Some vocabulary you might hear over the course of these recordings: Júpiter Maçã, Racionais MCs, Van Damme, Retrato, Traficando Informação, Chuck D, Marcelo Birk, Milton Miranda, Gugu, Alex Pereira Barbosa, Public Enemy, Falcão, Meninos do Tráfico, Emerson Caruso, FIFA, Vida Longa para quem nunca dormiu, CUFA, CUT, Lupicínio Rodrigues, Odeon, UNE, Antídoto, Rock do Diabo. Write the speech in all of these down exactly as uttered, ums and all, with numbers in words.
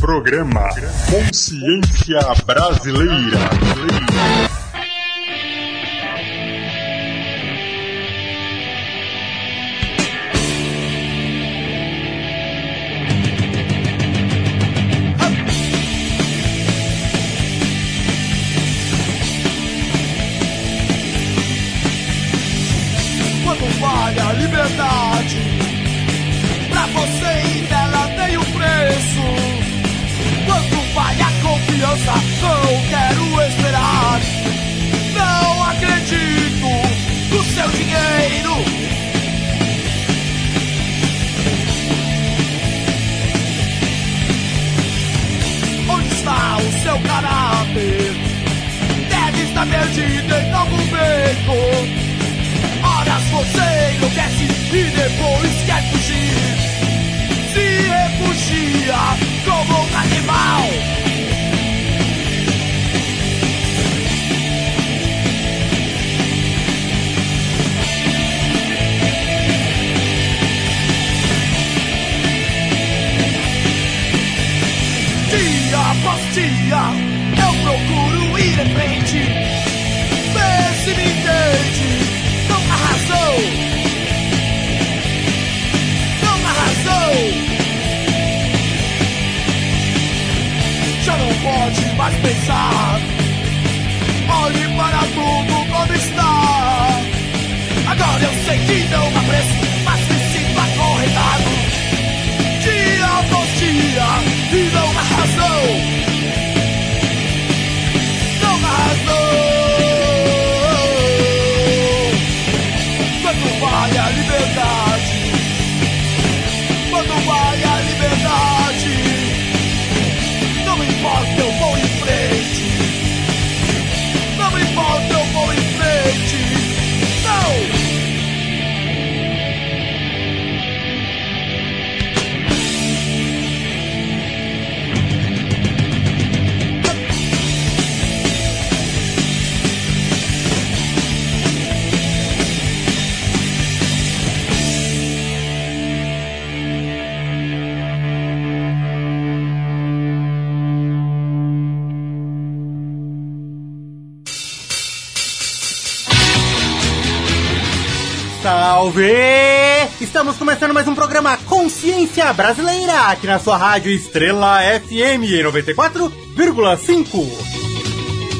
Programa Consciência Brasileira. Quando vale a liberdade, pra você dela tem o preço. Quanto vale a confiança? Não quero esperar. Não acredito no seu dinheiro. Onde está o seu caráter? Deve estar perdido em algum beco. Horas você enlouquece e depois quer fugir. Se refugia como um animal. Dia após dia eu procuro ir em frente. Vê se me entende. Não há razão. Não há razão. Já não pode mais pensar. Olhe para tudo como está. Agora eu sei que não apreço, mas me sinto acorrentado. Dia após dia e não há razão. Não há razão. Quando vale a liberdade? Quando vale a liberdade? Eu vou em frente. Não me importa, eu vou em frente. Salve! Estamos começando mais um programa Consciência Brasileira, aqui na sua rádio Estrela F M noventa e quatro vírgula cinco.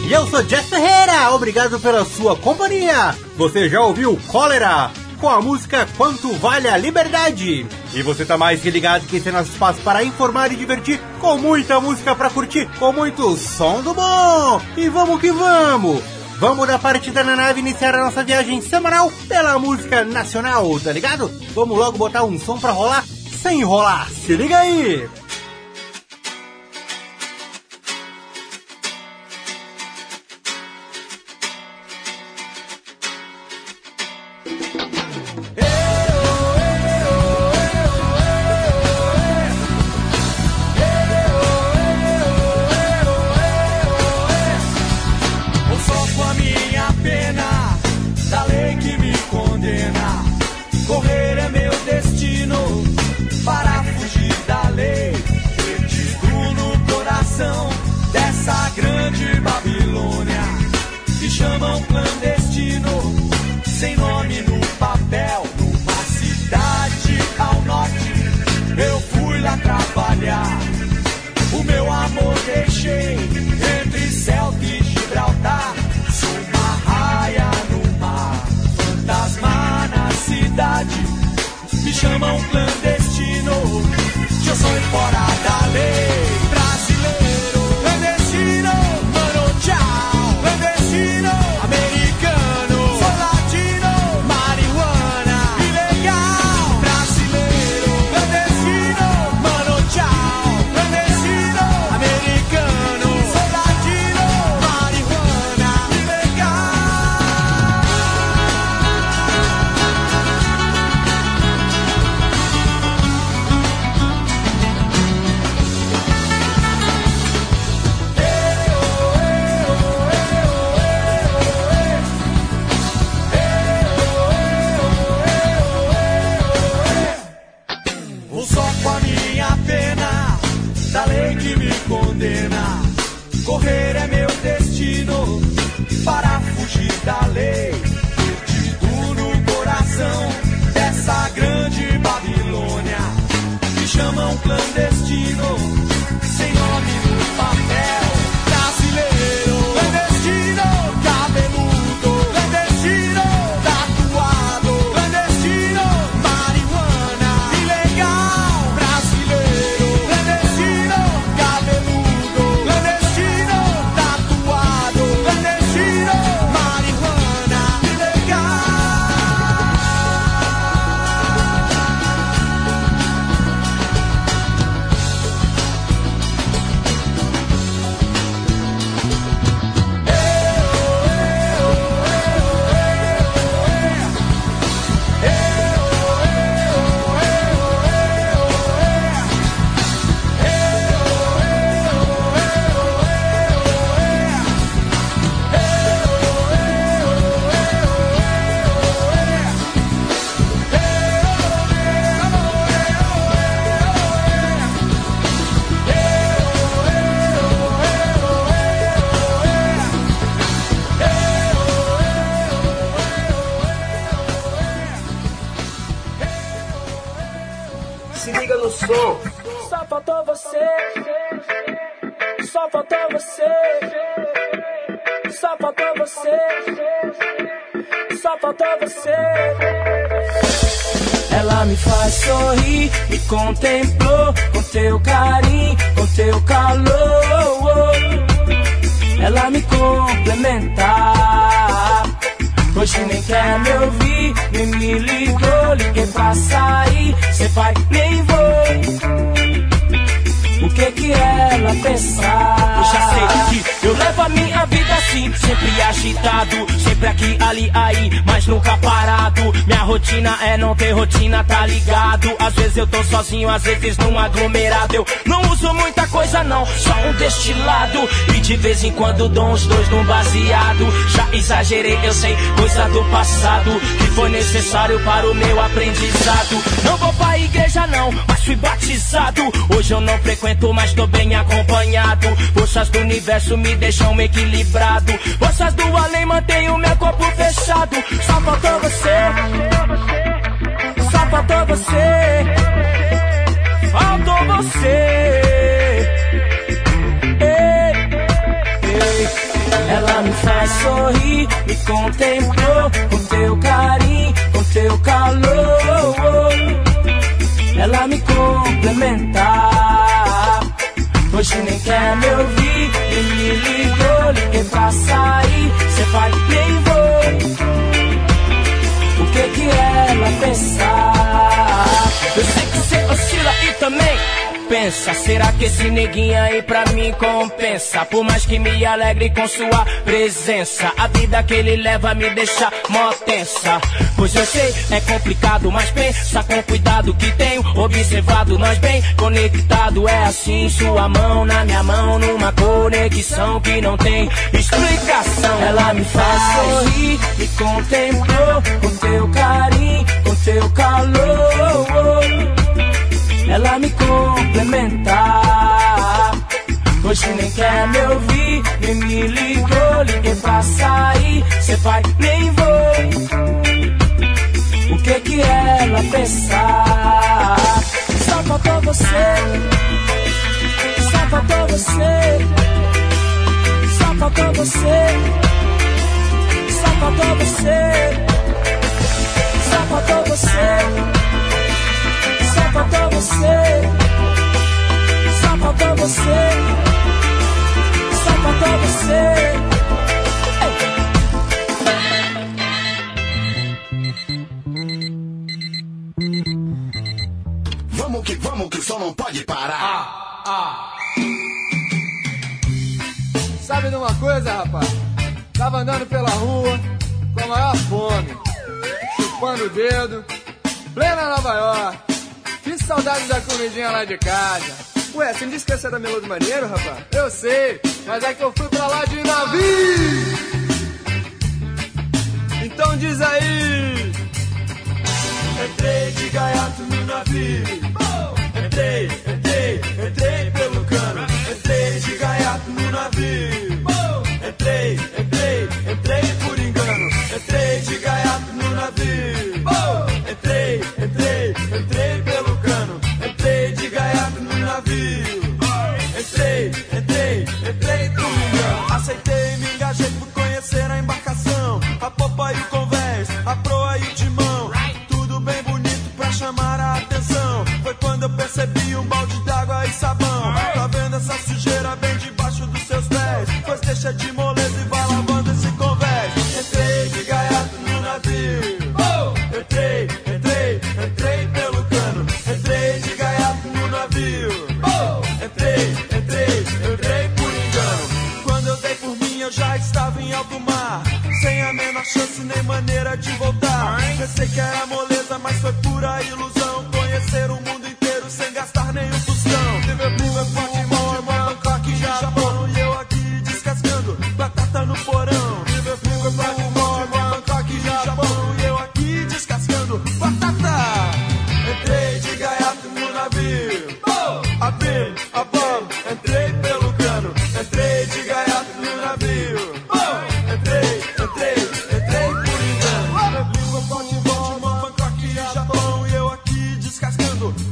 E eu sou Jeff Ferreira, obrigado pela sua companhia. Você já ouviu Cólera com a música Quanto Vale a Liberdade? E você tá mais que ligado que esse é nosso espaço para informar e divertir, com muita música pra curtir, com muito som do bom. E vamos que vamos! Vamos da partida na nave iniciar a nossa viagem semanal pela música nacional, tá ligado? Vamos logo botar um som pra rolar sem enrolar, se liga aí! da lei que me condena. Correr é meu destino para fugir da lei. Perdido no coração dessa grande Babilônia. Me chamam clandestino, sem nome no papel. Só faltou você, só faltou você, só faltou você, só faltou você. Ela me faz sorrir, me contemplou com teu carinho, com teu calor. Ela me complementa, hoje nem quer me ouvir, nem me ligou, liguei pra sair, cê vai nem vou. O que que ela pensa? Eu já sei que eu levo a minha vida assim, sempre agitado, sempre aqui, ali, aí, mas nunca parado. Minha rotina é não ter rotina, tá ligado? Às vezes eu tô sozinho, às vezes num aglomerado. Eu não uso muita coisa não, só um destilado. E de vez em quando dou uns dois num baseado. Já exagerei, eu sei, coisa do passado, que foi necessário para o meu aprendizado. Não vou pra igreja não, mas fui batizado. Hoje eu não frequento, mas tô bem acompanhado. Forças do universo me deixam equilibrado. Forças do além mantêm o meu corpo fechado. Só faltou você, só faltou você, faltou você. Ei, ei. Ela me faz sorrir, me contemplou com teu carinho, com teu calor. Ela me complementa, hoje nem quer me ouvir, nem me ligou, liguei pra sair, cê vai nem vou. O que que ela pensa? Eu sei que cê oscila e também pensa, será que esse neguinho aí pra mim compensa? Por mais que me alegre com sua presença, a vida que ele leva me deixa mó tensa. Pois eu sei, é complicado, mas pensa com cuidado que tenho observado, nós bem conectado. É assim, sua mão na minha mão, numa conexão que não tem explicação. Ela me faz sorrir, me contemplou com teu carinho, com teu calor. Ela me complementa, hoje nem quer me ouvir, nem me ligou, liguei pra sair, cê vai nem vou. O que que ela pensa? Só faltou você, só faltou você, só faltou você, só faltou você, só faltou você. Só faltou você, só faltou você, só faltou você. Vamos que vamos que o som não pode parar. Ah, ah. Sabe de uma coisa, rapaz? Tava andando pela rua com a maior fome, chupando o dedo, plena Nova York. Que saudade da comidinha lá de casa. Ué, você me disse que essa era Melô do Marinheiro, rapaz? Eu sei, mas é que eu fui pra lá de navio. Então diz aí. Entrei de gaiato no navio. Entrei, entrei, entrei pelo navio. Entrei, entrei, entrei tunga. Aceitei, me engajei por conhecer a embarcação. A popa e o convés, a proa e o timão. Tudo bem bonito pra chamar a atenção. Foi quando eu percebi um balde d'água e sabão. Tá vendo essa sujeira bem debaixo dos seus pés? Pois deixa de moleza e vai lavando esse convés. Entrei de gaiato no navio. Entrei, entrei, entrei pelo cano. Entrei de gaiato no navio. Entrei, já estava em alto mar, sem a menor chance nem maneira de voltar. Pensei que era moleza, mas foi pura ilusão. Conhecer o mundo inteiro sem gastar nenhum tostão. Liverpool é forte, Baltimore, Bangkok, Japão. E eu aqui descascando batata no porão. Liverpool é forte, Baltimore, Bangkok, Japão. E eu aqui descascando batata. Entrei de gaiato no navio. Abri a bomba, entrei pelo cano. Entrei de gaiato.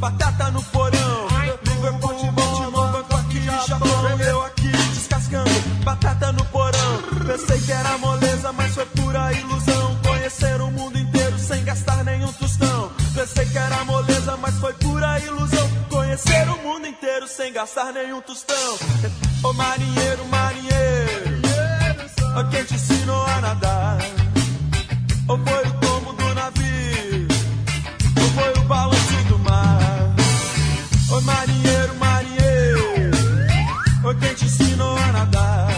Batata no porão, Liverpool, Baltimore, Bangkok, Japão. Eu aqui descascando batata no porão. Pensei que era moleza, mas foi pura ilusão. Conhecer o mundo inteiro sem gastar nenhum tostão. Pensei que era moleza, mas foi pura ilusão. Conhecer o mundo inteiro sem gastar nenhum tostão. Ô marinheiro, marinheiro, quem te ensinou a nadar? Ou foi o tombo do navio? Ou foi o balanço do mar? Ô marinheiro, marinheiro, foi quem te ensinou a nadar?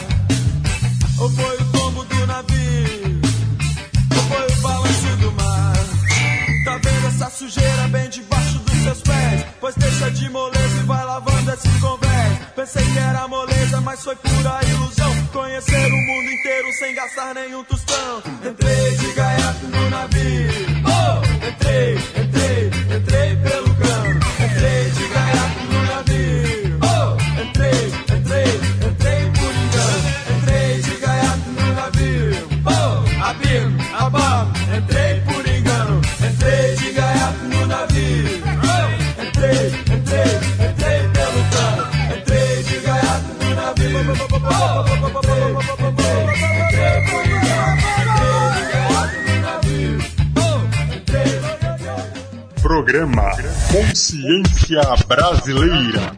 Ou foi o tombo do navio? Ou foi o balanço do mar? Tá vendo essa sujeira bem debaixo dos seus pés? Pois deixa de moleza e vai lavando esse convés. Pensei que era moleza, mas foi pura ilusão. Conhecer o mundo inteiro sem gastar nenhum tostão. Entrei de gaiato no navio. Oh! Entrei, entrei, entrei pelo cano. Entrei de gaiato no navio. Oh! Entrei, entrei, entrei por engano. Entrei de gaiato no navio. Oh! Abri a barba. Entrei por engano. Entrei de gaiato no navio. Oh! Entrei, entrei, entrei pelo cano. Entrei de gaiato no navio. Oh! Programa Consciência Brasileira.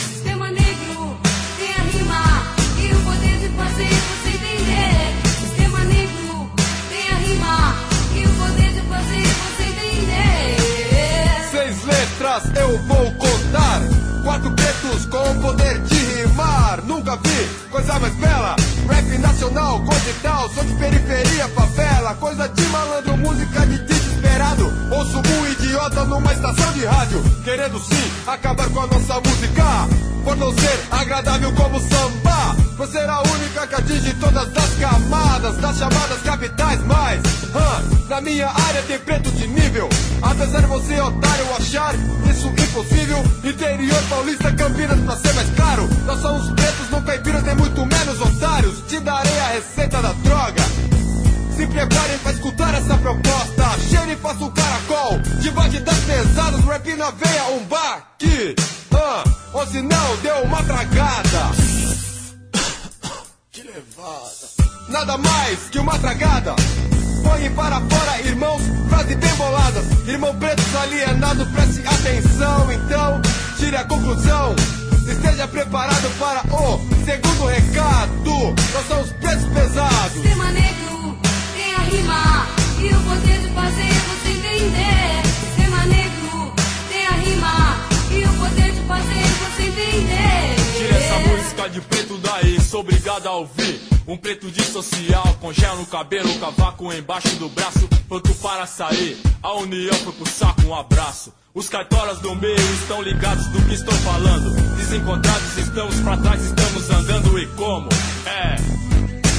Sistema Negro tem a rima e o poder de fazer você entender. Sistema Negro tem a rima e o poder de fazer você entender. Seis letras eu vou contar, quatro pretos com o poder de rimar. Nunca vi coisa mais bela, rap nacional, continental. Sou de periferia, favela, coisa de malandro, música de desesperado. Ouço um idiota numa estação de rádio, querendo sim acabar com a nossa música, por não ser agradável como samba, por ser a única que atinge todas as camadas das chamadas capitais. Mas hum, na minha área tem preto de nível, apesar de você, otário, achar isso impossível. Interior paulista, Campinas, pra ser mais claro, nós somos pretos, não caipiras, nem muito menos otários. Te darei a receita da droga, se preparem pra escutar essa proposta. Cheire e faça um caracol, de base das pesadas, rap na veia, um baque. Ah, ou se não, deu uma tragada. Que levada. Nada mais que uma tragada. Põe para fora, irmãos, frases bem boladas. Irmão preto alienado, preste atenção, então tire a conclusão. Esteja preparado para o segundo recado. Nós somos pretos pesados. Sistema Negro tem a rima e o poder de fazer você entender. Sistema Negro tem a rima e o poder de fazer você entender. Tire essa música de preto daí, sou obrigado a ouvir. Um preto de social, com gel no cabelo, cavaco embaixo do braço, pronto para sair. A união foi pro saco, um abraço. Os cartolas do meio estão ligados do que estou falando. Desencontrados estamos, pra trás estamos andando. E como? É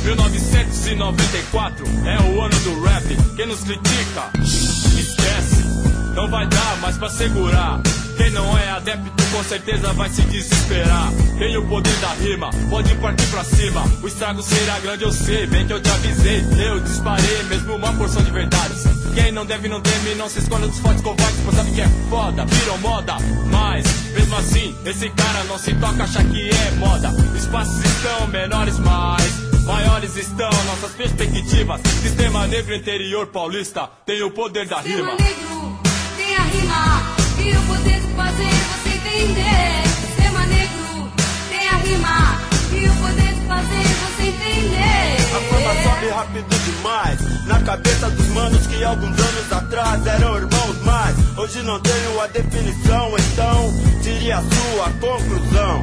mil novecentos e noventa e quatro é o ano do rap. Quem nos critica, esquece. Não vai dar mais pra segurar. Quem não é adepto com certeza vai se desesperar. Tem o poder da rima, pode partir pra cima. O estrago será grande, eu sei, bem que eu te avisei. Eu disparei mesmo uma porção de verdades. Quem não deve não teme, não se esconda dos fortes covardes. Pois sabe que é foda, virou moda. Mas, mesmo assim, esse cara não se toca, acha que é moda. Espaços estão menores, mas maiores estão nossas perspectivas. Sistema Negro, interior paulista, tem o poder da rima. Sistema Negro, tem a rima, tem o poder de fazer você entender. Sistema Negro, tem a rima, tem o poder de fazer você entender. A fama sobe rápido demais na cabeça dos manos que alguns anos atrás eram irmãos, mas hoje não tenho a definição, então tire a sua conclusão.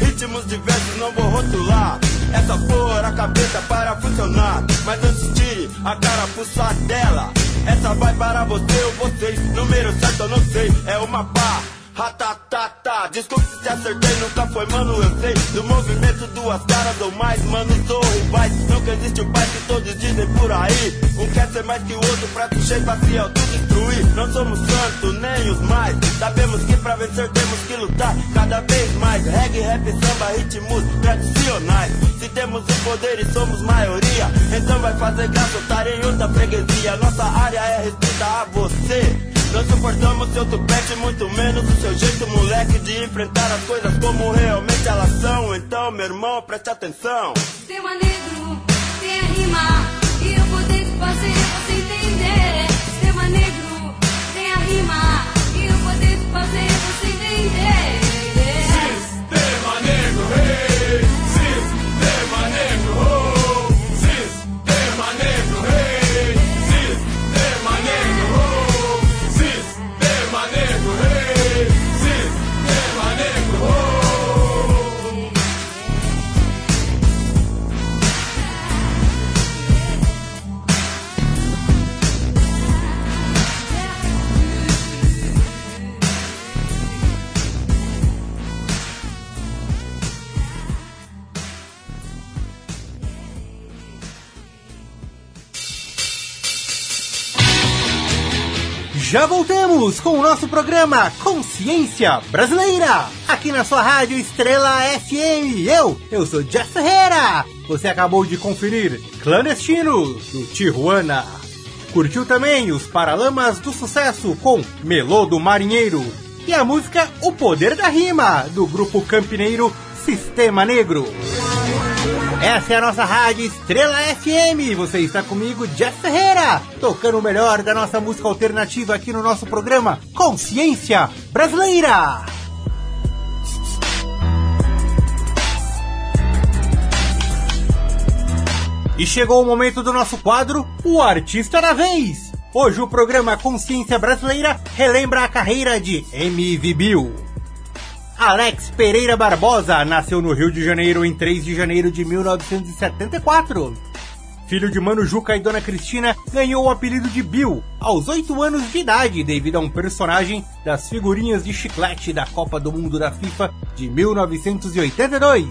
Ritmos diversos, não vou rotular. Essa porra, a cabeça para funcionar. Mas antes tire a cara, puxa dela. Essa vai para você ou vocês. Número certo eu não sei, é uma pá. Ratatata, desculpe se acertei, nunca foi, mano, eu sei. Do movimento duas caras ou mais, mano, sou rivais. Nunca existe o pai que todos dizem por aí. Um quer ser mais que o outro, prato cheio pra se autodestruir. Não somos santos, nem os mais. Sabemos que pra vencer temos que lutar cada vez mais. Reggae, rap, samba, ritmos tradicionais. Se temos o poder e somos maioria, então vai fazer graça estar em outra freguesia. Nossa área é restrita a você. Não suportamos seu tupete, muito menos o seu jeito, moleque, de enfrentar as coisas como realmente elas são. Então, meu irmão, preste atenção. Sistema Negro, tem a rima, e eu vou te fazer você entender. Sistema Negro, tem a rima, e eu vou te fazer você entender. Sistema Negro, hey! Sistema Negro, oh! Já voltamos com o nosso programa Consciência Brasileira, aqui na sua rádio Estrela F M. Eu, eu sou Jeff Ferreira. Você acabou de conferir Clandestino do Tijuana. Curtiu também os Paralamas do Sucesso com Melô do Marinheiro e a música O Poder da Rima, do grupo campineiro Sistema Negro. Essa é a nossa rádio Estrela F M. Você está comigo, Jeff Ferreira, tocando o melhor da nossa música alternativa aqui no nosso programa Consciência Brasileira. E chegou o momento do nosso quadro O Artista da Vez. Hoje o programa Consciência Brasileira relembra a carreira de M V Bill. Alex Pereira Barbosa nasceu no Rio de Janeiro em três de janeiro de mil novecentos e setenta e quatro. Filho de Mano Juca e Dona Cristina, ganhou o apelido de Bill aos oito anos de idade devido a um personagem das figurinhas de chiclete da Copa do Mundo da FIFA de mil novecentos e oitenta e dois.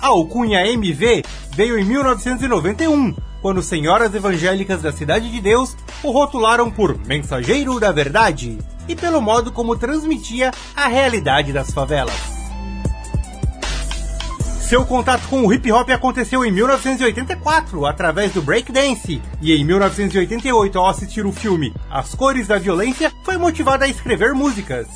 A alcunha M V veio em mil novecentos e noventa e um, quando senhoras evangélicas da Cidade de Deus o rotularam por Mensageiro da Verdade e pelo modo como transmitia a realidade das favelas. Seu contato com o hip-hop aconteceu em mil novecentos e oitenta e quatro, através do breakdance, e em mil novecentos e oitenta e oito, ao assistir o filme As Cores da Violência, foi motivado a escrever músicas.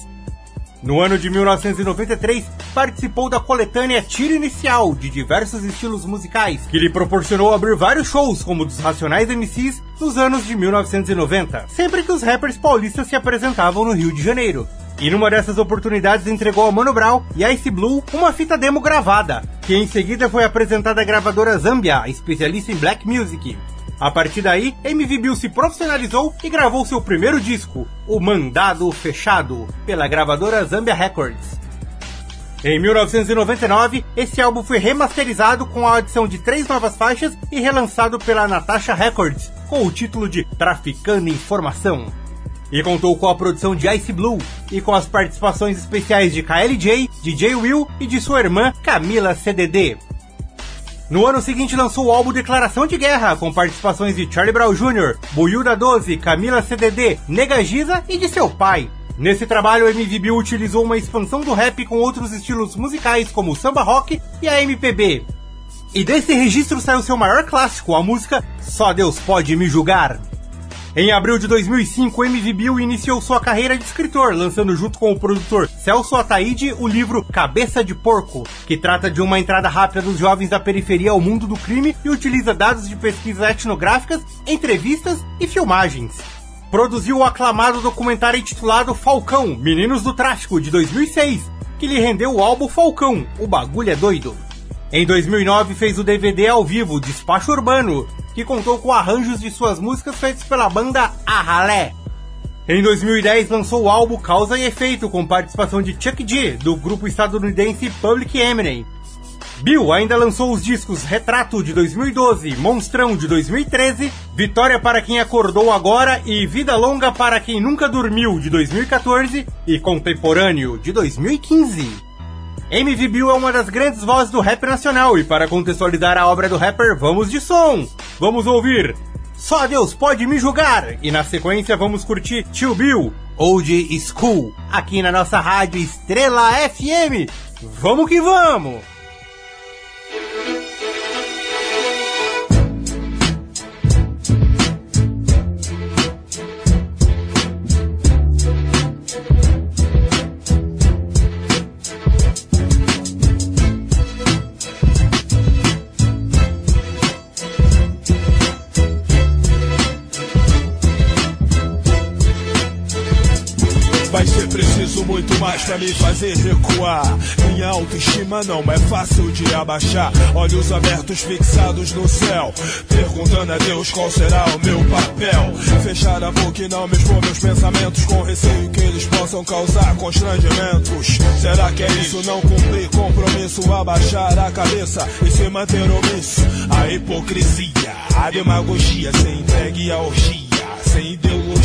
No ano de mil novecentos e noventa e três, participou da coletânea Tiro Inicial, de diversos estilos musicais, que lhe proporcionou abrir vários shows, como o dos Racionais M Cs, nos anos de mil novecentos e noventa, sempre que os rappers paulistas se apresentavam no Rio de Janeiro. E numa dessas oportunidades entregou a Mano Brown e Ice Blue uma fita demo gravada, que em seguida foi apresentada à gravadora Zâmbia, especialista em black music. A partir daí, M V Bill se profissionalizou e gravou seu primeiro disco, O Mandado Fechado, pela gravadora Zâmbia Records. Em mil novecentos e noventa e nove, esse álbum foi remasterizado com a adição de três novas faixas e relançado pela Natasha Records, com o título de Traficando Informação. E contou com a produção de Ice Blue e com as participações especiais de K L J, D J Will e de sua irmã Camila C D D. No ano seguinte lançou o álbum Declaração de Guerra, com participações de Charlie Brown Júnior, Boyuda da doze, Camila C D D, Negajiza e de seu pai. Nesse trabalho, o M V Bill utilizou uma expansão do rap com outros estilos musicais, como o samba rock e a M P B. E desse registro saiu seu maior clássico, a música Só Deus Pode Me Julgar. Em abril de dois mil e cinco, M V Bill iniciou sua carreira de escritor, lançando junto com o produtor Celso Ataíde o livro Cabeça de Porco, que trata de uma entrada rápida dos jovens da periferia ao mundo do crime e utiliza dados de pesquisas etnográficas, entrevistas e filmagens. Produziu o aclamado documentário intitulado Falcão, Meninos do Tráfico, de dois mil e seis, que lhe rendeu o álbum Falcão, O Bagulho é Doido. Em dois mil e nove fez o D V D ao vivo Despacho Urbano, que contou com arranjos de suas músicas feitos pela banda Arralé. Em dois mil e dez lançou o álbum Causa e Efeito, com participação de Chuck D, do grupo estadunidense Public Enemy. Bill ainda lançou os discos Retrato, de dois mil e doze, Monstrão, de dois mil e treze, Vitória para quem acordou agora e Vida Longa para quem nunca dormiu, de dois mil e quatorze, e Contemporâneo, de dois mil e quinze. M V Bill é uma das grandes vozes do rap nacional, e para contextualizar a obra do rapper, vamos de som! Vamos ouvir Só Deus Pode Me Julgar, e na sequência vamos curtir Tio Bill, Old School, aqui na nossa rádio Estrela F M. Vamos que vamos! Muito mais pra me fazer recuar. Minha autoestima não é fácil de abaixar. Olhos abertos fixados no céu, perguntando a Deus qual será o meu papel. Fechar a boca e não me expor meus pensamentos, com receio que eles possam causar constrangimentos. Será que é isso? Não cumprir compromisso, abaixar a cabeça e se manter omisso. A hipocrisia, a demagogia, se entregue à orgia, sem ideologia.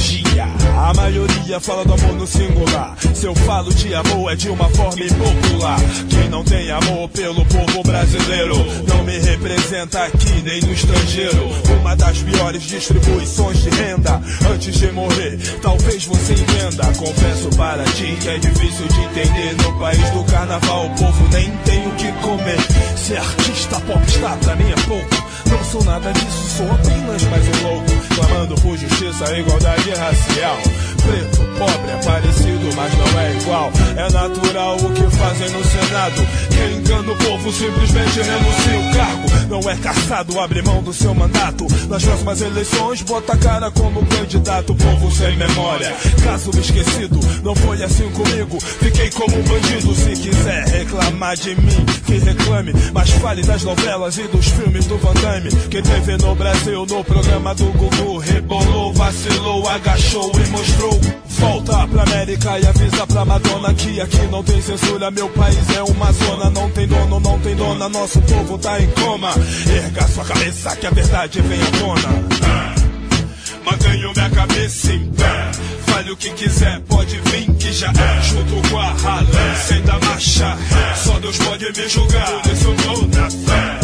A maioria fala do amor no singular. Se eu falo de amor é de uma forma impopular. Quem não tem amor pelo povo brasileiro não me representa aqui nem no estrangeiro. Uma das piores distribuições de renda. Antes de morrer, talvez você entenda. Confesso para ti que é difícil de entender. No país do carnaval o povo nem tem o que comer. Ser artista popstar pra mim é pouco. Não sou nada disso, sou apenas mais um louco, clamando por justiça, igualdade racial. Preto, pobre, é parecido, mas não é igual. É natural o que fazem no Senado. Quem engana o povo simplesmente renuncia o cargo. Não é caçado, abre mão do seu mandato. Nas próximas eleições, bota a cara como candidato. Povo sem memória, caso esquecido. Não foi assim comigo, fiquei como um bandido. Se quiser reclamar de mim, que reclame, mas fale das novelas e dos filmes do Van Damme. Que teve no Brasil, no programa do Gugu, rebolou, vacilou, agachou e mostrou. Volta pra América e avisa pra Madonna que aqui não tem censura, meu país é uma zona. Não tem dono, não tem dona, nosso povo tá em coma. Erga sua cabeça que a verdade vem à tona. Mantenho minha cabeça em pé, fale o que quiser, pode vir que já é. Junto com a ralé, sem dar marcha ré, só Deus pode me julgar, por isso eu tô na fé.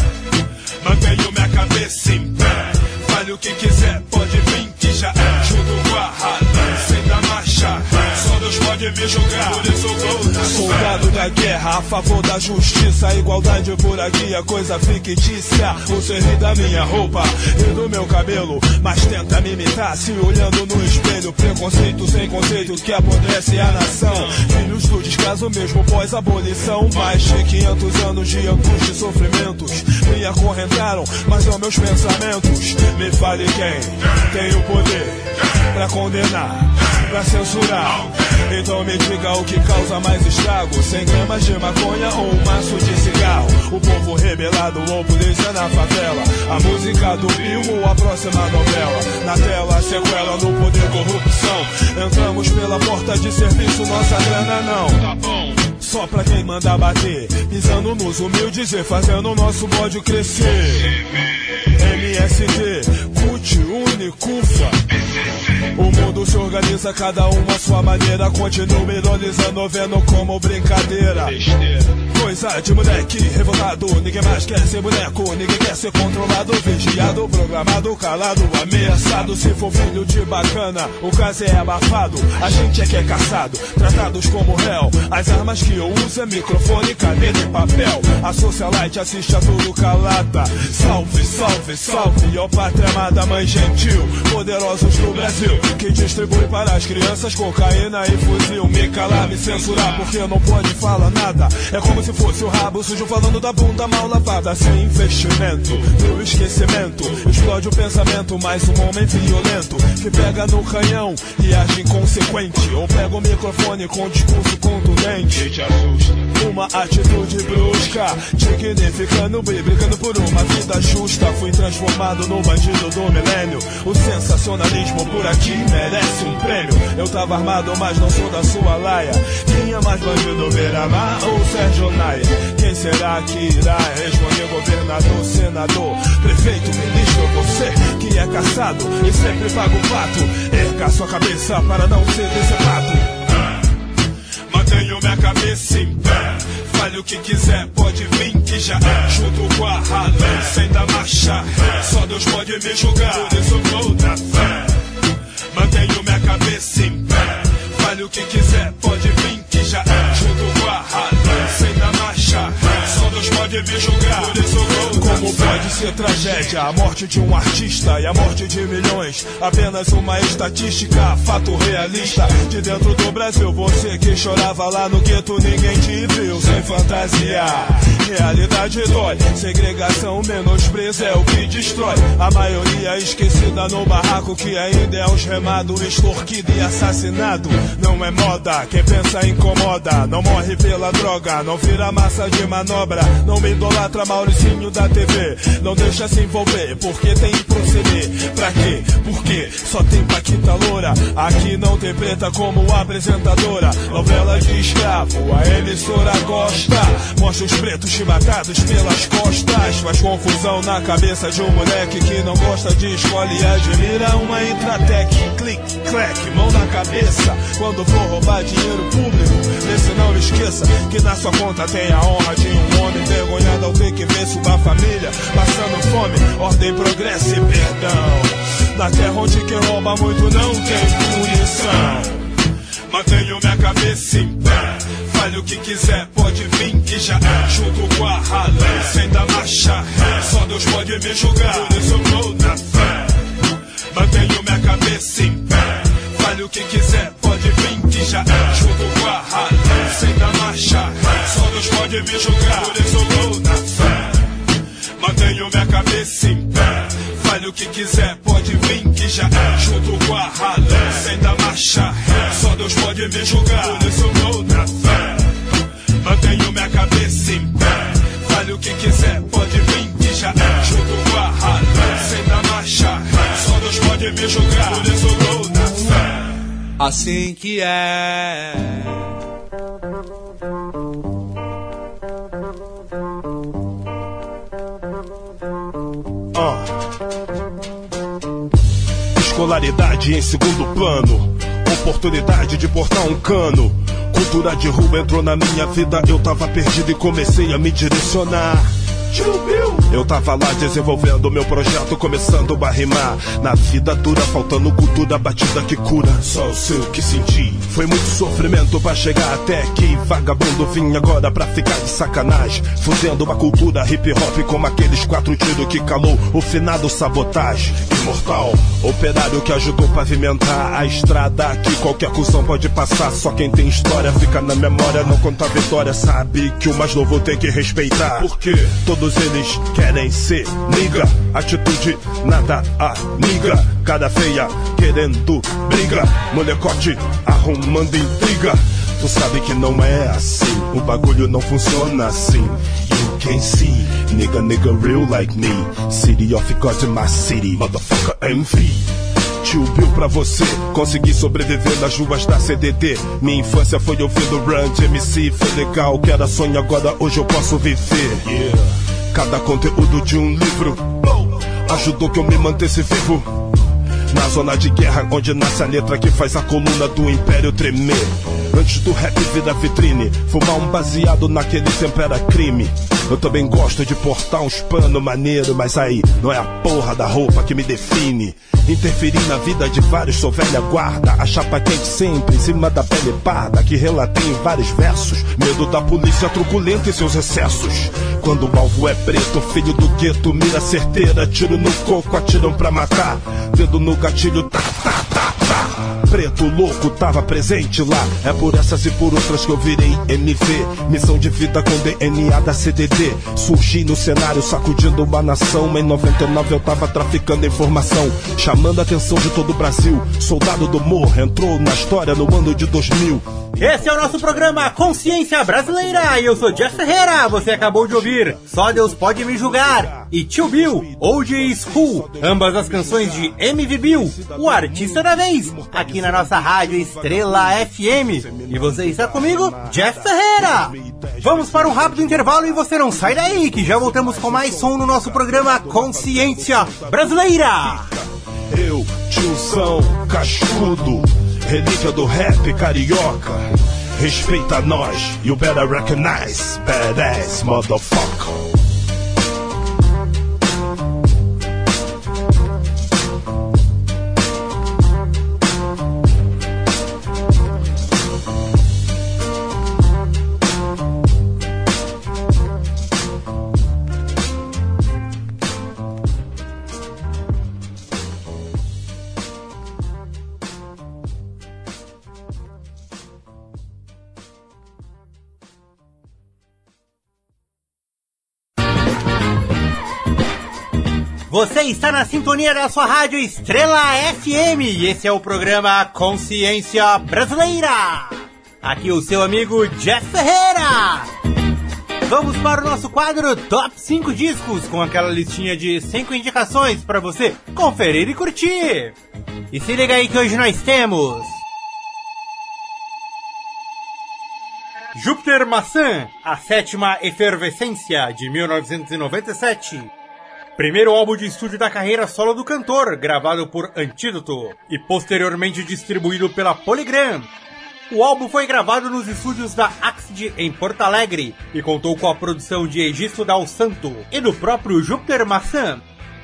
Mantenho minha cabeça em pé, fale o que quiser, pode vir que já é. Junto com a ralé, sem dar marcha ré, só Deus pode me julgar, por isso eu vou na Soldado da guerra, a favor da justiça. Igualdade por aqui é coisa fictícia. Você ri da minha roupa e do meu cabelo, mas tenta me imitar se olhando no espelho. Preconceito sem conceito que apodrece a nação. Filhos do descaso mesmo pós-abolição. Mais de quinhentos anos de angústia e sofrimentos. Me acorrentaram, mas são meus pensamentos. Me fale quem tem o poder pra condenar, pra censurar. Então me diga o que causa mais estrago, cem gramas de maconha ou um maço de cigarro. O povo rebelado ou polícia na favela. A música do Bill ou a próxima novela. Na tela, sequela, no poder, corrupção. Entramos pela porta de serviço, nossa grana não. Tá bom. Só pra quem manda bater, pisando nos humildes e fazendo o nosso bode crescer. M S T, C U T, UNE, CUFA. O mundo se organiza cada um a sua maneira. Continuo ironizando, vendo como brincadeira. Besteira. Coisa de moleque revoltado, ninguém mais quer ser boneco, ninguém quer ser controlado, vigiado, programado, calado, ameaçado. Se for filho de bacana, o caso é abafado, a gente é que é caçado, tratados como réu. As armas que eu uso é microfone, caneta e papel. A socialite assiste a tudo calada. Salve, salve, salve, ó pátria amada, mãe gentil, poderosos do Brasil, que distribui para as crianças cocaína e fuzil. Me calar, me censurar, porque não pode falar nada. É como se fosse o rabo sujo falando da bunda mal lavada. Sem investimento, meu esquecimento explode o pensamento, mais um homem violento que pega no canhão e age inconsequente, ou pega o microfone com discurso contundente. Uma atitude brusca, dignificando, brigando por uma vida justa. Fui transformado no bandido do milênio. O sensacionalismo por aqui merece um prêmio. Eu tava armado, mas não sou da sua laia. Quem é mais bandido, Beramar ou Sérgio? Quem será que irá responder? Governador, senador, prefeito, ministro, você que é caçado e sempre paga o pato. Erga sua cabeça para não ser decepado. Mantenho minha cabeça em pé, fale o que quiser, pode vir que já é. Junto com a ralé, sem dar marcha, só Deus pode me julgar, por isso vou na fé. Mantenho minha cabeça em pé, fale o que quiser, pode vir que já é. Junto com a ralé, sem dar marcha, só Deus pode me julgar. Como pode ser tragédia a morte de um artista e a morte de milhões? Apenas uma estatística, fato realista. De dentro do Brasil, você que chorava lá no gueto, ninguém te viu sem fantasiar. Realidade dói, segregação, menosprezo é o que destrói. A maioria esquecida no barraco, que ainda é uns remado, extorquido e assassinado. Não é moda, quem pensa incomoda, não morre pela droga, não vira massa de manobra. Não me idolatra, Mauricinho da T V. Não deixa se envolver, porque tem que proceder. Pra quê? Porque só tem paquita loura. Aqui não tem preta como apresentadora. Novela de escravo, a emissora gosta. Mostra os pretos chibatados pelas costas. Faz confusão na cabeça de um moleque que não gosta de escola e admira uma intratec. Clique, clack, mão na cabeça. Quando for roubar dinheiro público, vê se não esqueça que na sua sua conta tem a honra de um homem envergonhado ao ter que ver sua família passando fome. Ordem, progresso e perdão. Na terra onde quem rouba muito não tem punição. Mantenho minha cabeça em pé, fale o que quiser, pode vir que já é. Junto com a ralé, sem dar marcha, só Deus pode me julgar, por isso eu vou na fé. Mantenho minha cabeça em pé, fale o que quiser, pode vir que já é. Junto com a ralé, sem dar marcha, só Deus pode me julgar, por isso eu vou na fé. Mantenho minha cabeça em pé, fale o que quiser, pode vir que já é. Junto com a ralé, sem dar marcha, só Deus pode me julgar, por isso eu vou na fé. Mantenho minha cabeça em pé, fale o que quiser, pode vir que já é. Junto com a ralé, sem dar marcha, só Deus pode me julgar, por isso eu vou na fé. Assim que é. Oh. Escolaridade em segundo plano, oportunidade de portar um cano. Cultura de rua entrou na minha vida, eu tava perdido e comecei a me direcionar. Eu tava lá desenvolvendo meu projeto, começando a rimar. Na vida dura, faltando cultura, batida que cura. Só eu sei o que senti. Foi muito sofrimento pra chegar até aqui. Vagabundo, vim agora pra ficar de sacanagem, fudendo a cultura hip hop como aqueles quatro tiros que calou o finado sabotagem. Imortal, operário que ajudou pavimentar a estrada que qualquer cuzão pode passar. Só quem tem história fica na memória, não conta a vitória. Sabe que o mais novo tem que respeitar. Por quê? Todos eles querem ser nigga, atitude nada amiga, cara feia querendo briga, molecote arrumando intriga. Tu sabe que não é assim, o bagulho não funciona assim. You can see, nigga nigga real like me, city of God in my city, motherfucker M V. Tio Bill pra você, consegui sobreviver nas ruas da C D D. Minha infância foi ouvindo Run de M C, foi legal, que era sonho, agora hoje eu posso viver. Yeah. Cada conteúdo de um livro ajudou que eu me mantesse vivo. na zona de guerra onde nasce a letra que faz a coluna do império tremer. Antes do rap vira vitrine, fumar um baseado naquele tempo era crime. Eu também gosto de portar uns pano maneiro, mas aí não é a porra da roupa que me define. Interferir na vida de vários, sou velha guarda, a chapa quente sempre em cima da pele parda, que relatei em vários versos, medo da polícia truculenta e seus excessos. Quando o alvo é preto, filho do gueto, mira certeira, tiro no coco, atiram pra matar, dedo no gatilho, tá, tá, tá, tá. Preto louco tava presente lá, é por essas e por outras que eu virei M V, missão de vida com D N A da C D D. Surgi no cenário sacudindo uma nação, em noventa e nove eu tava traficando informação, chamando a atenção de todo o Brasil. Soldado do Morro entrou na história no ano de dois mil. Esse é o nosso programa Consciência Brasileira e eu sou Jeff Ferreira. Você acabou de ouvir Só Deus Pode Me Julgar e Tio Bill, Old School, ambas as canções de M V Bill, o artista da vez, aqui na nossa rádio Estrela F M. E você está comigo, Jeff Ferreira. Vamos para um rápido intervalo e você não sai daí, que já voltamos com mais som no nosso programa Consciência Brasileira. Eu, tiozão cascudo, relíquia do rap carioca, respeita nós, you better recognize, badass motherfucker. Você está na sintonia da sua rádio Estrela F M e esse é o programa Consciência Brasileira. Aqui o seu amigo Jeff Ferreira. Vamos para o nosso quadro Top cinco Discos, com aquela listinha de cinco indicações para você conferir e curtir. E se liga aí que hoje nós temos Júpiter Maçã, a sétima efervescência de mil novecentos e noventa e sete. Primeiro álbum de estúdio da carreira solo do cantor, gravado por Antídoto e posteriormente distribuído pela Polygram. O álbum foi gravado nos estúdios da Axid em Porto Alegre e contou com a produção de Egisto Dal Santo e do próprio Júpiter Maçã.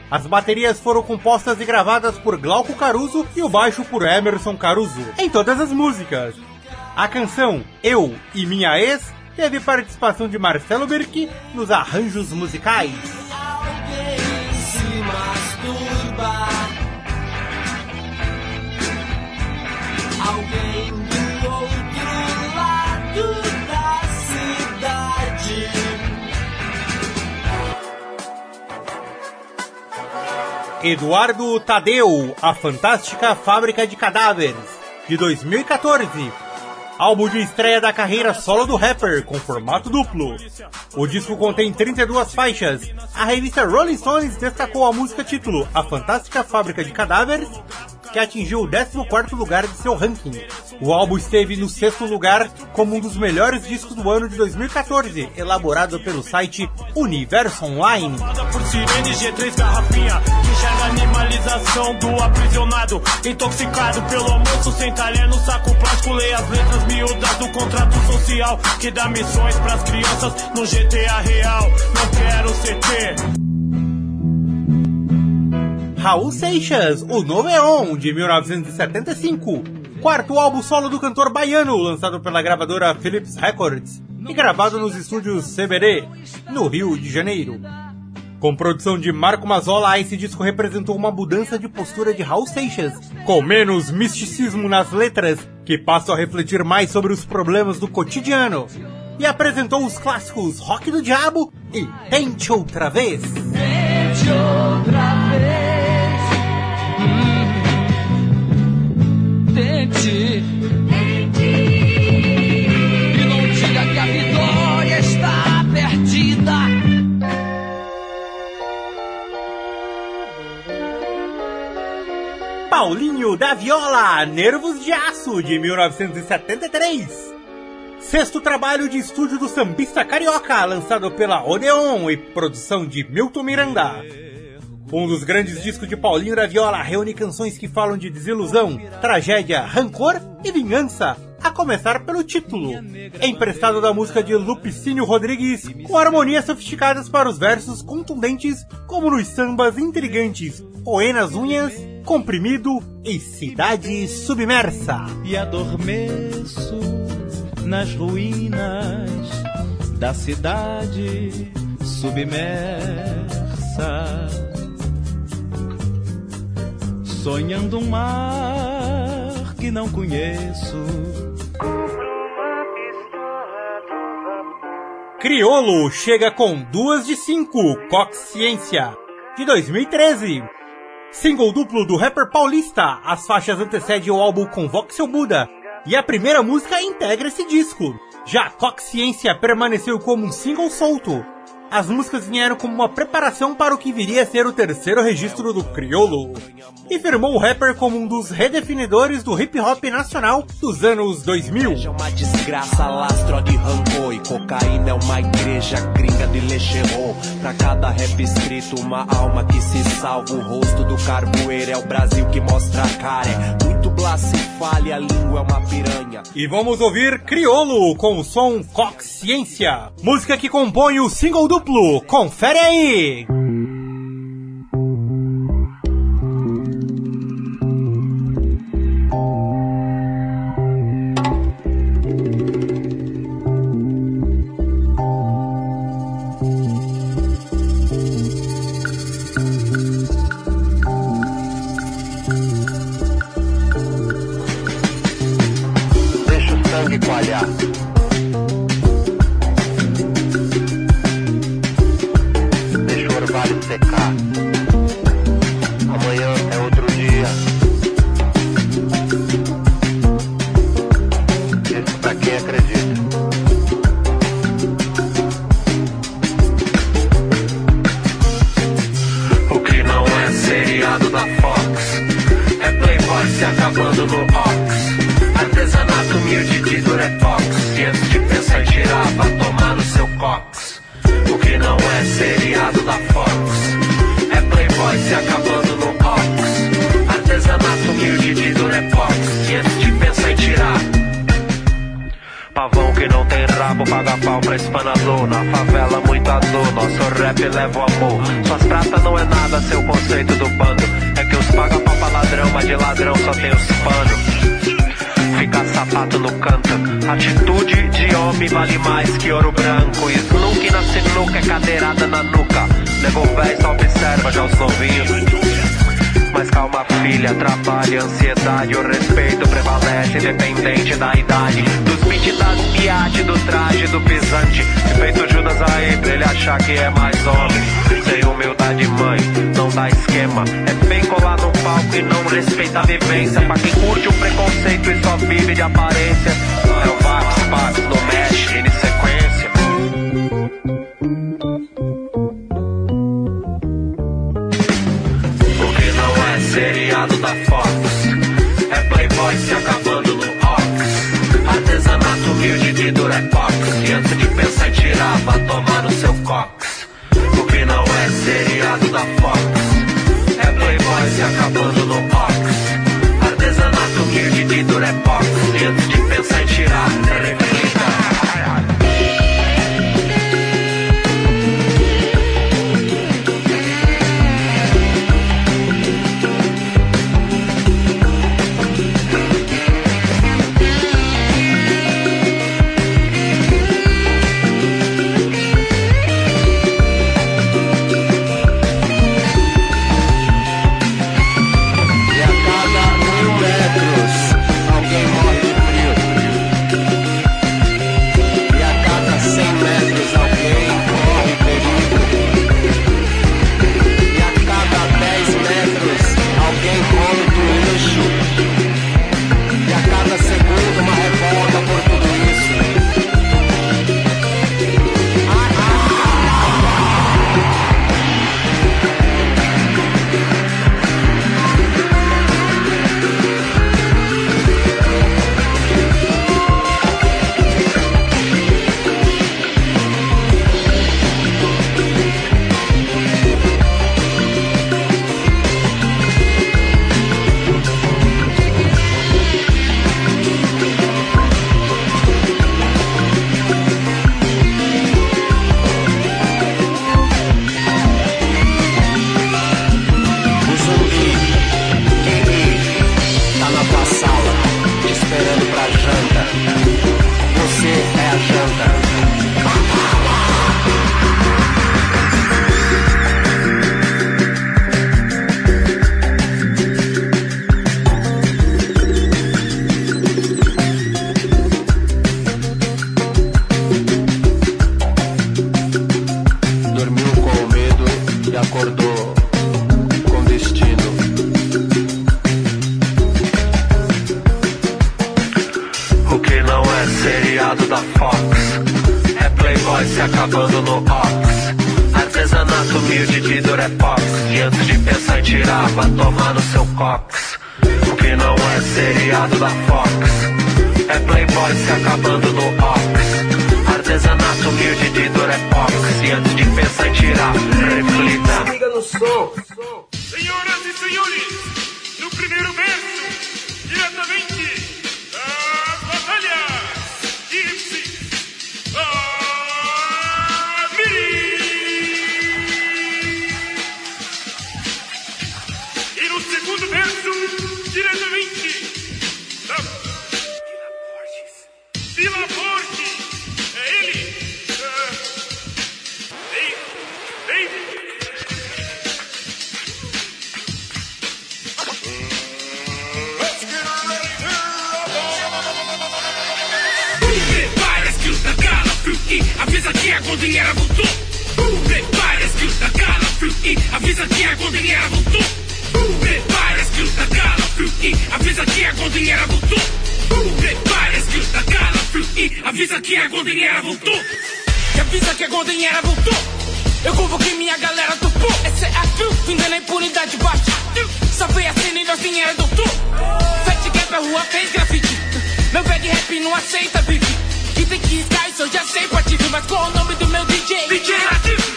As baterias foram compostas e gravadas por Glauco Caruso e o baixo por Emerson Caruso, em todas as músicas. A canção Eu e Minha Ex teve participação de Marcelo Birk nos arranjos musicais. Alguém do outro lado da cidade. Eduardo Tadeu, A Fantástica Fábrica de Cadáveres, de dois mil e catorze. Álbum de estreia da carreira solo do rapper, com formato duplo. O disco contém trinta e duas faixas. A revista Rolling Stones destacou a música título A Fantástica Fábrica de Cadáveres, que atingiu o décimo quarto lugar de seu ranking. O álbum esteve no sexto lugar como um dos melhores discos do ano de dois mil e catorze, elaborado pelo site Universo Online. Raul Seixas, O Novo é On, de mil novecentos e setenta e cinco, quarto álbum solo do cantor baiano, lançado pela gravadora Philips Records e gravado nos estúdios C B D, no Rio de Janeiro. Com produção de Marco Mazzola, esse disco representou uma mudança de postura de Raul Seixas, com menos misticismo nas letras, que passam a refletir mais sobre os problemas do cotidiano, e apresentou os clássicos Rock do Diabo e Tente Outra Vez. Tente outra vez. Tente, tente, e não diga que a vitória está perdida. Paulinho da Viola, Nervos de Aço, de mil novecentos e setenta e três. Sexto trabalho de estúdio do sambista carioca, lançado pela Odeon e produção de Milton Miranda. Um dos grandes discos de Paulinho Raviola reúne canções que falam de desilusão, tragédia, rancor e vingança, a começar pelo título, emprestado da música de Lupicínio Rodrigues, com harmonias sofisticadas para os versos contundentes, como nos sambas intrigantes Oenas Unhas, Comprimido e Cidade Submersa. E adormeço nas ruínas da cidade submersa, sonhando um mar que não conheço. Criolo chega com duas de cinco, Consciência, de dois mil e treze. Single duplo do rapper paulista, as faixas antecedem o álbum Convoque Seu Buda, e a primeira música integra esse disco. Já Consciência permaneceu como um single solto. As músicas vieram como uma preparação para o que viria a ser o terceiro registro do Criolo, e firmou o rapper como um dos redefinidores do hip hop nacional dos anos dois mil. E vamos ouvir Criolo com o som Consciência, música que compõe o single duplo. Confere aí! Deixa o sangue coalhar. Amanhã é outro dia. Isso pra quem acredita. O que não é seriado da Fox é Playboy se acabando no Ox. Artesanato humilde de Durepox. E antes de pensar em tirar, vá tomar no seu cox. O que não é seriado da Fox é Playboy se acabando no Ox. Artesanato humilde de Durepox. E antes de pensar em tirar, pavão que não tem rabo paga pau pra espanador. Na favela muita dor, nosso rap leva o amor. Suas pratas não é nada, seu conceito do bando é que os paga pau pra ladrão, mas de ladrão só tem os panos. Fica sapato no canto, atitude de homem vale mais que ouro branco. Snook na sinuca é cadeirada na nuca. Levou véi, só observa já os novinhos. Mas calma filha, trabalho, ansiedade, o respeito prevalece independente da idade. Dos beats, das piadas, do traje, do pisante. Feito Judas aí pra ele achar que é mais homem. Sem humildade mãe, não dá esquema. É bem colar no palco e não respeita a vivência. Pra quem curte o preconceito e só vive de aparência, é o Vax, Vax, não mexe, em sequência. O que não é seriado da Fox é Playboy se acabando no Ox. Artesanato humilde de Durepox. E antes de pensar em tirar, vá tomar no seu cox. O que não é seriado da Fox é Playboy se acabando no Ox. Artesanato humilde de Durepox. E antes de pensar em tirar, reflita. cultura é pop. E antes de pensar em tirar, vai tomar no seu cox. O que não é seriado da Fox é Playboy se acabando no Ox. Artesanato humilde de Durepox. E antes de pensar em tirar, reflita. Liga no som. Senhoras e senhores, no primeiro verso, diretamente da batalha, Gipsy Amiri. E no segundo verso, diretamente da Vila Forte, é ele, David, David. Avisa que a gondoliera voltou. Prepare as crios da gala, frio e avisa que a gondoliera voltou. Prepare as crios da gala, frio e avisa que a gondoliera voltou. Prepare as crios da gala, frio e avisa que a gondoliera voltou. E avisa que a gondoliera voltou. Eu convoquei minha galera do pó. Essa é a frio, finda na impunidade baixa. Salvei a cena e nós nem era doutor. Fete quebra a rua, fez grafite. Meu bad rap não aceita, bife. Que tem que riscar, isso eu já sei, partido. Mas qual o nome do meu D J? D J Nativo.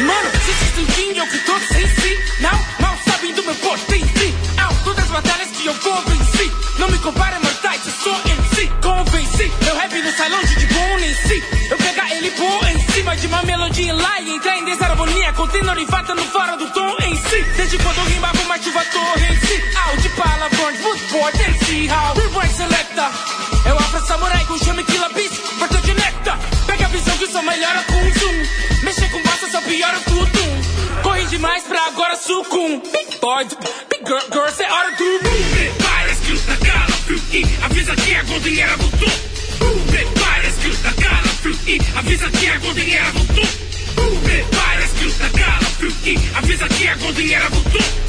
Mano, se vocês entendem o que todos em si não, mal sabem do meu potencial. Todas as batalhas que eu convenci, não me compara, mortais, eu sou M C. Convenci, meu rap no salão de bom em si. Eu pegar ele bom em cima de uma melodia lá e entrar em desarmonia, contendo orivata no fora do tom em si. Desde quando eu rimava uma ativa torre em si. Ao de palavrões, muito forte em si. How we were selecta. Eu afro samurai com chame que labis, portão de nectar. Pega a visão que só melhora com um zoom. Mexer com bosta só piora tudo. Corri demais pra agora sucum. Big boy, big girl, girls é hora do boom. Prepare as crios da gala, frio e avisa que a gondoliera voltou. Prepare as crios da gala, frio e avisa que a gondoliera voltou. Prepare as crios da gala, frio e avisa que a gondoliera voltou.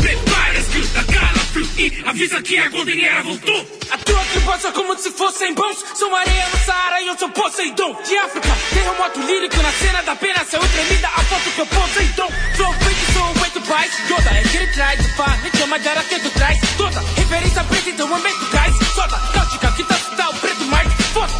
Prepare as crios da gala, frio e avisa que a gondoliera voltou. A tua tribosa como se fossem bons. São areia no Saara e eu sou Poseidon. De África, terremoto lírico na cena da pena. Saiu tremida a foto que eu Poseidon. Sou feito, sou feito paz. Yoda é que ele traz de fá, me chama de araquedo traz. Toda referência preta, então eu meto gás. Soda, cáustica, que tá citar o preto mais. Foda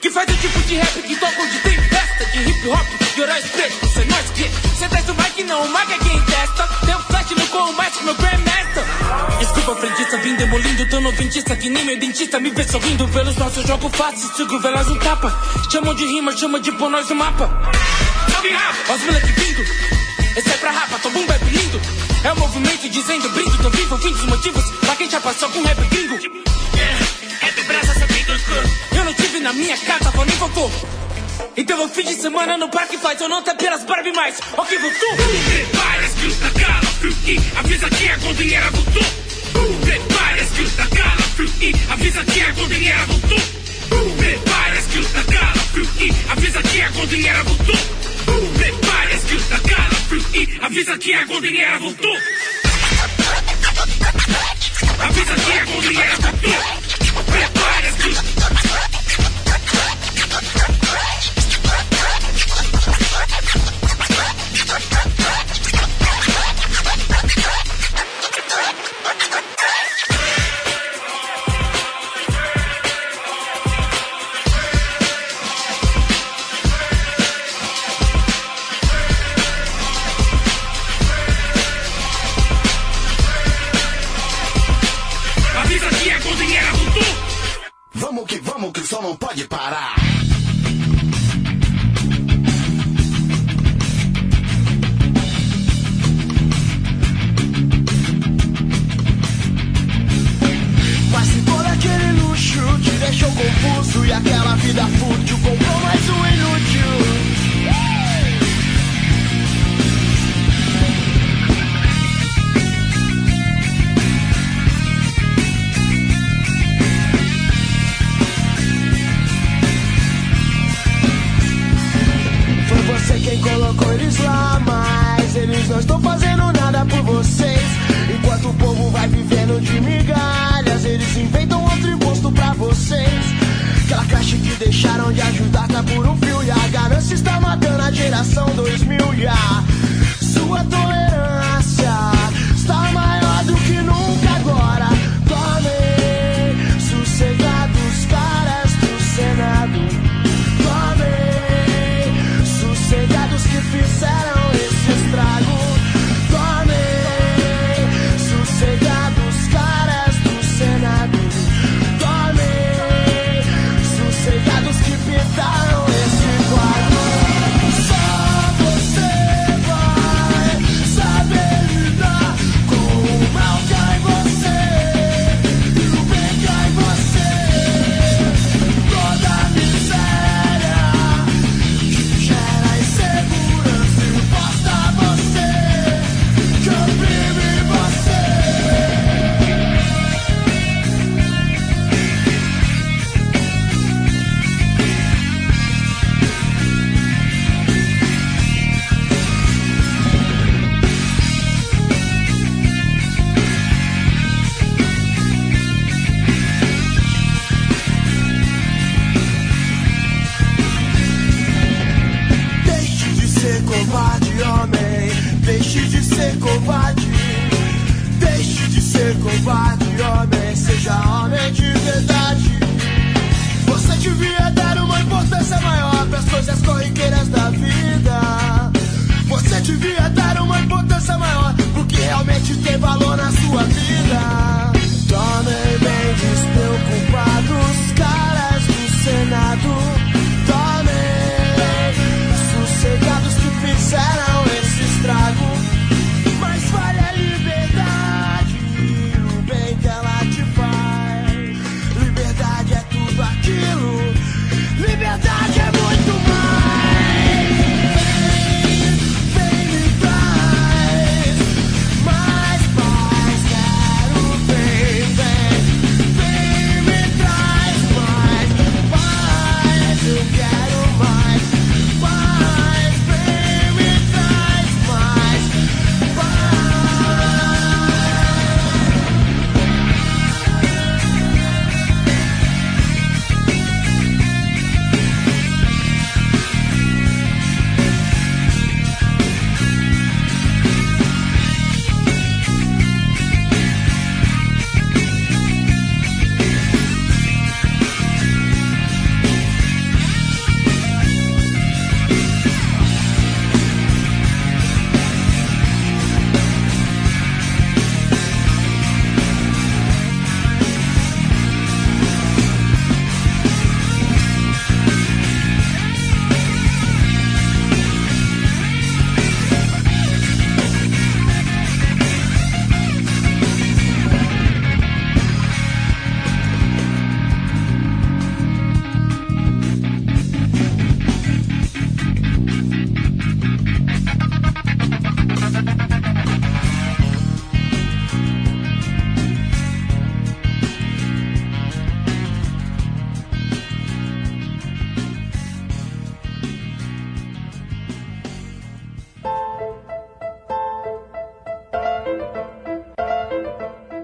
que faz o tipo de rap que toca onde tem festa. De hip hop, de orais pretos, é nóis que cê testa o mic, não, o mic é quem testa. Deu flash no corro mais que meu grandmaster. Desculpa, frentista, vim demolindo. Tô noventista que nem meu dentista. Me vê sorrindo, pelos nossos jogos fáceis. Sigo velas no tapa, chamam de rima, chamam de pôr nós no mapa. Salve rapa, os moleque vindo. Esse é pra rapa, tô bumba é lindo. É o movimento dizendo brindo, tô vivo, vim dos motivos. Pra quem já passou com rap gringo. Rap brasa, sabido cru. Eu não tive na minha casa, vou nem vovô. Então vou fim de semana no parque faz. Eu não te apenas Barbie mais, ok, voltou. Prepare as crios da gala, frio e avisa que a gondoliera voltou. Prepare as crios da gala, frio e avisa que a gondoliera voltou. Prepare as crios da gala, frio e avisa que a gondoliera voltou. Prepare as crios da gala, frio e avisa que a gondoliera voltou. Avisa que a gondoliera voltou. Prepare as crios. Vamos que vamos que o sol não pode parar. Quase todo aquele luxo te deixou confuso e aquela vida fútil comprou mais um inútil. Colocou eles lá, mas eles não estão fazendo nada por vocês. Enquanto o povo vai vivendo de migalhas, eles inventam outro imposto pra vocês. Aquela caixa gente que deixaram de ajudar tá por um fio, e a ganância está matando a geração dois mil, e a sua tolerância está maior do que nunca agora. Tomem sossegados, caras do Senado, tomem sossegados que fizeram esse estrago.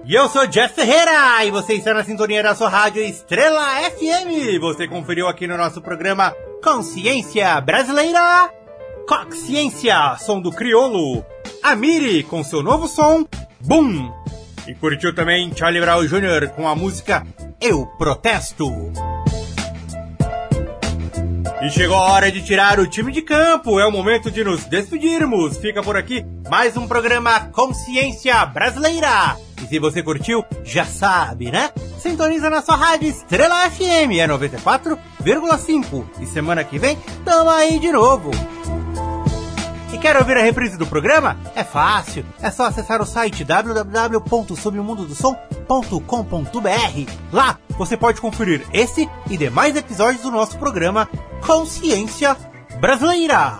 E eu sou Jeff Ferreira e você está na sintonia da sua rádio Estrela F M. Você conferiu aqui no nosso programa Consciência Brasileira, Coxiência, som do crioulo, Amiri com seu novo som, Boom! E curtiu também Charlie Brown Júnior com a música Eu Protesto. E chegou a hora de tirar o time de campo, é o momento de nos despedirmos. Fica por aqui mais um programa Consciência Brasileira. E se você curtiu, já sabe, né? Sintoniza na sua rádio Estrela F M, é noventa e quatro vírgula cinco. E semana que vem, tamo aí de novo. E quer ouvir a reprise do programa? É fácil, é só acessar o site w w w ponto sob o mundo do som ponto com ponto b r. Lá, você pode conferir esse e demais episódios do nosso programa Consciência Brasileira.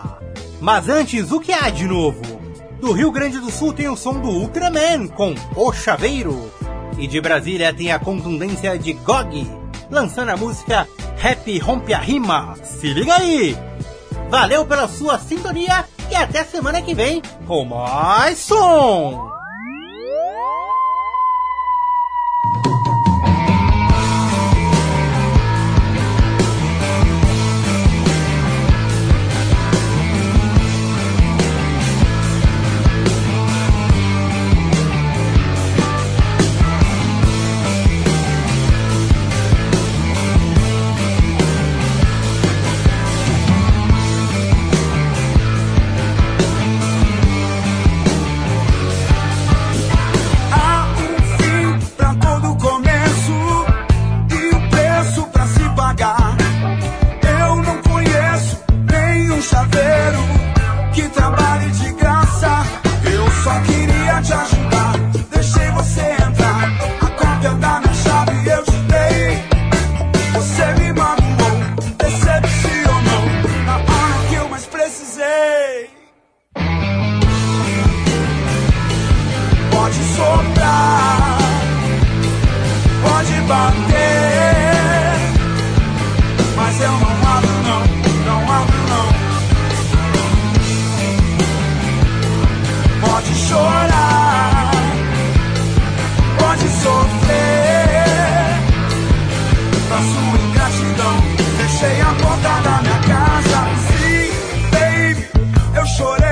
Mas antes, o que há de novo? Do Rio Grande do Sul tem o som do Ultraman com O Chaveiro. E de Brasília tem a contundência de Gog, lançando a música Rap Rompe a Rima. Se liga aí! Valeu pela sua sintonia e até semana que vem com mais som! soprar, pode bater, mas eu não abro não, não abro não. Pode chorar, pode sofrer, pra sua ingratidão deixei a porta da minha casa. Sim, baby, eu chorei.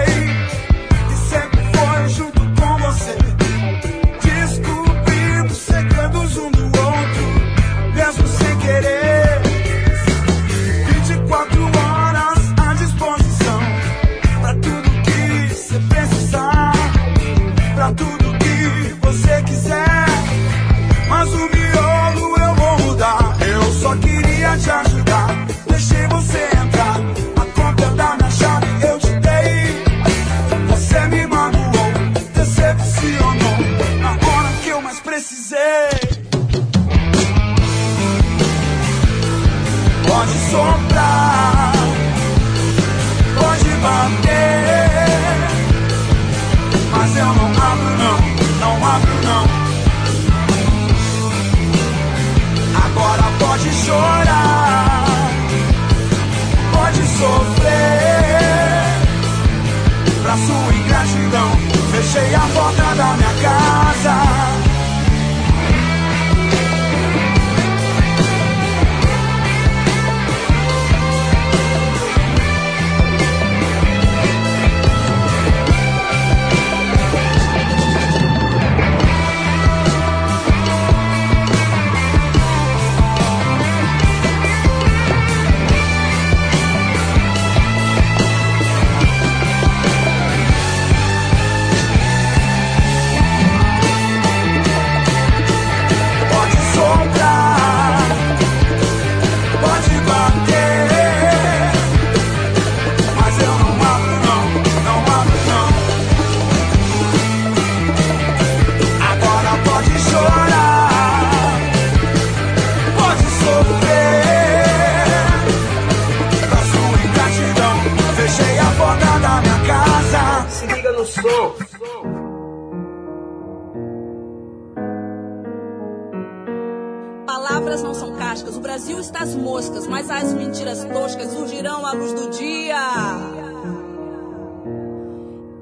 Palavras não são cascas, o Brasil está às moscas, mas as mentiras toscas surgirão à luz do dia.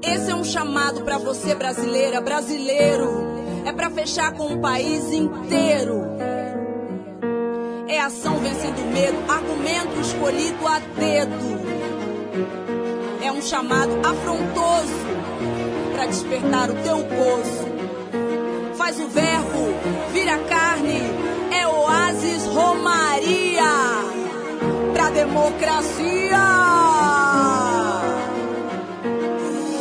Esse é um chamado pra você, brasileira, brasileiro. É pra fechar com o país inteiro. É ação vencendo o medo, argumento escolhido a dedo. É um chamado afrontoso pra despertar o teu gozo. Faz o verbo, vira carne, é oásis, romaria pra democracia.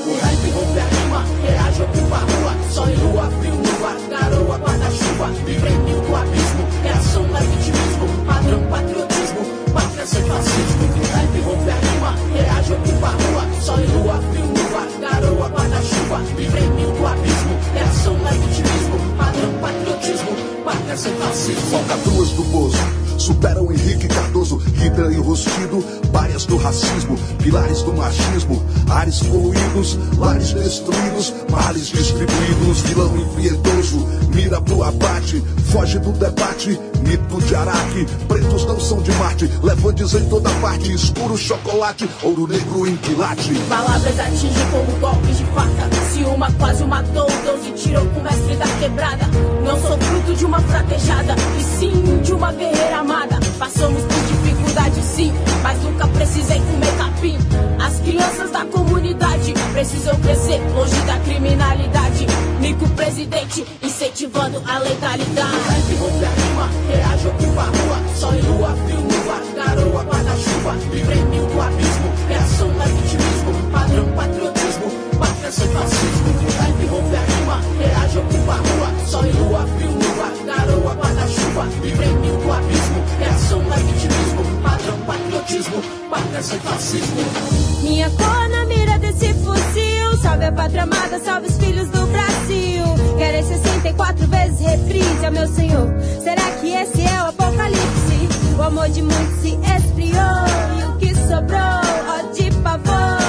O rap rompe a rima, reage, ocupa a rua. Só em rua, frio, lua, garoa, guarda-chuva. Livre-me do abismo, é ação, legitimismo, padrão, patriotismo. Pátria sem fascismo, o rap rompe a rima, reage, ocupa a rua. Só em rua, frio, lua, garoa, guarda-chuva. Livrei-me do abismo, é ação, legitimismo, padrão, patriotismo. Pátria sem fascismo. Falcatruas do Bozo superam Henrique Cardoso, Hitler enrustido, baias do racismo, pilares do machismo, ares poluídos, lares destruídos, males distribuídos, vilão impiedoso, mira pro abate, foge do debate, mito de Araque, pretos não são de Marte, levantes em toda parte, escuro chocolate, ouro negro em quilate. Palavras atingem como golpes de faca, se uma quase matou, Deus e tirou com o mestre da quebrada. Não sou fruto de uma fraquejada, e sim de uma guerreira. Passamos por dificuldade sim, mas nunca precisei comer capim. As crianças da comunidade precisam crescer longe da criminalidade. Nico presidente incentivando a legalidade. Rap rompe a rima, reage, ocupa a rua. Só em rua, frio, lua, garoa, guarda-chuva. Livrei-me do abismo, reação, legitimismo, padrão, patriotismo. Pátria sem fascismo, rap rompe a rima, reage, ocupa a rua. Só em rua, frio, lua, garoa, guarda-chuva. Livrei-me do abismo, reação, legitimismo, padrão, patriotismo. Pátria sem fascismo. Minha cor na mira desse fuzil, salve a pátria amada, salve os filhos do Brasil. Quero sessenta e quatro vezes reprise, ó meu senhor. Será que esse é o apocalipse? O amor de muitos se esfriou e o que sobrou, ó de pavor.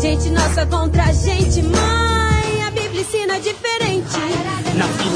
Gente nossa contra gente, mãe, a Bíblia ensina diferente.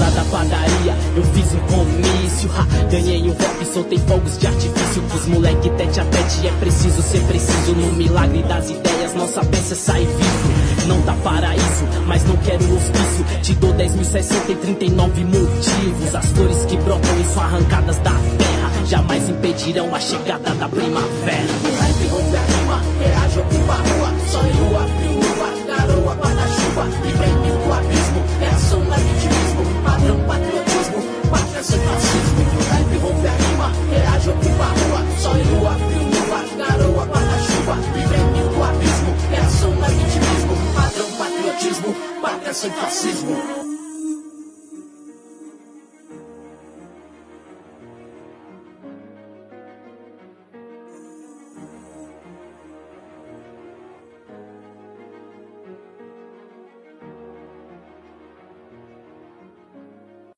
lá da padaria, eu fiz um comício, ha, ganhei um rock, soltei fogos de artifício. Os moleque tete a tete, é preciso ser preciso. No milagre das ideias, nossa peça sai vivo. Não dá para isso, mas não quero hospício. Te dou dez mil e sessenta e trinta e nove motivos. As flores que brotam e são arrancadas da terra jamais impedirão a chegada da primavera. O rap rompe a rima, reage ocupa a rua. Só eu abri rua, garoa para a chuva. E prende o abismo, é ação na vitimismo. Padrão patriotismo, pátria sem fascismo. O rap rompe a rima, reage ocupa a rua. Só eu abri rua, garoa para a chuva. E prende o abismo, é ação na vitimismo. Padrão patriotismo, pátria sem fascismo.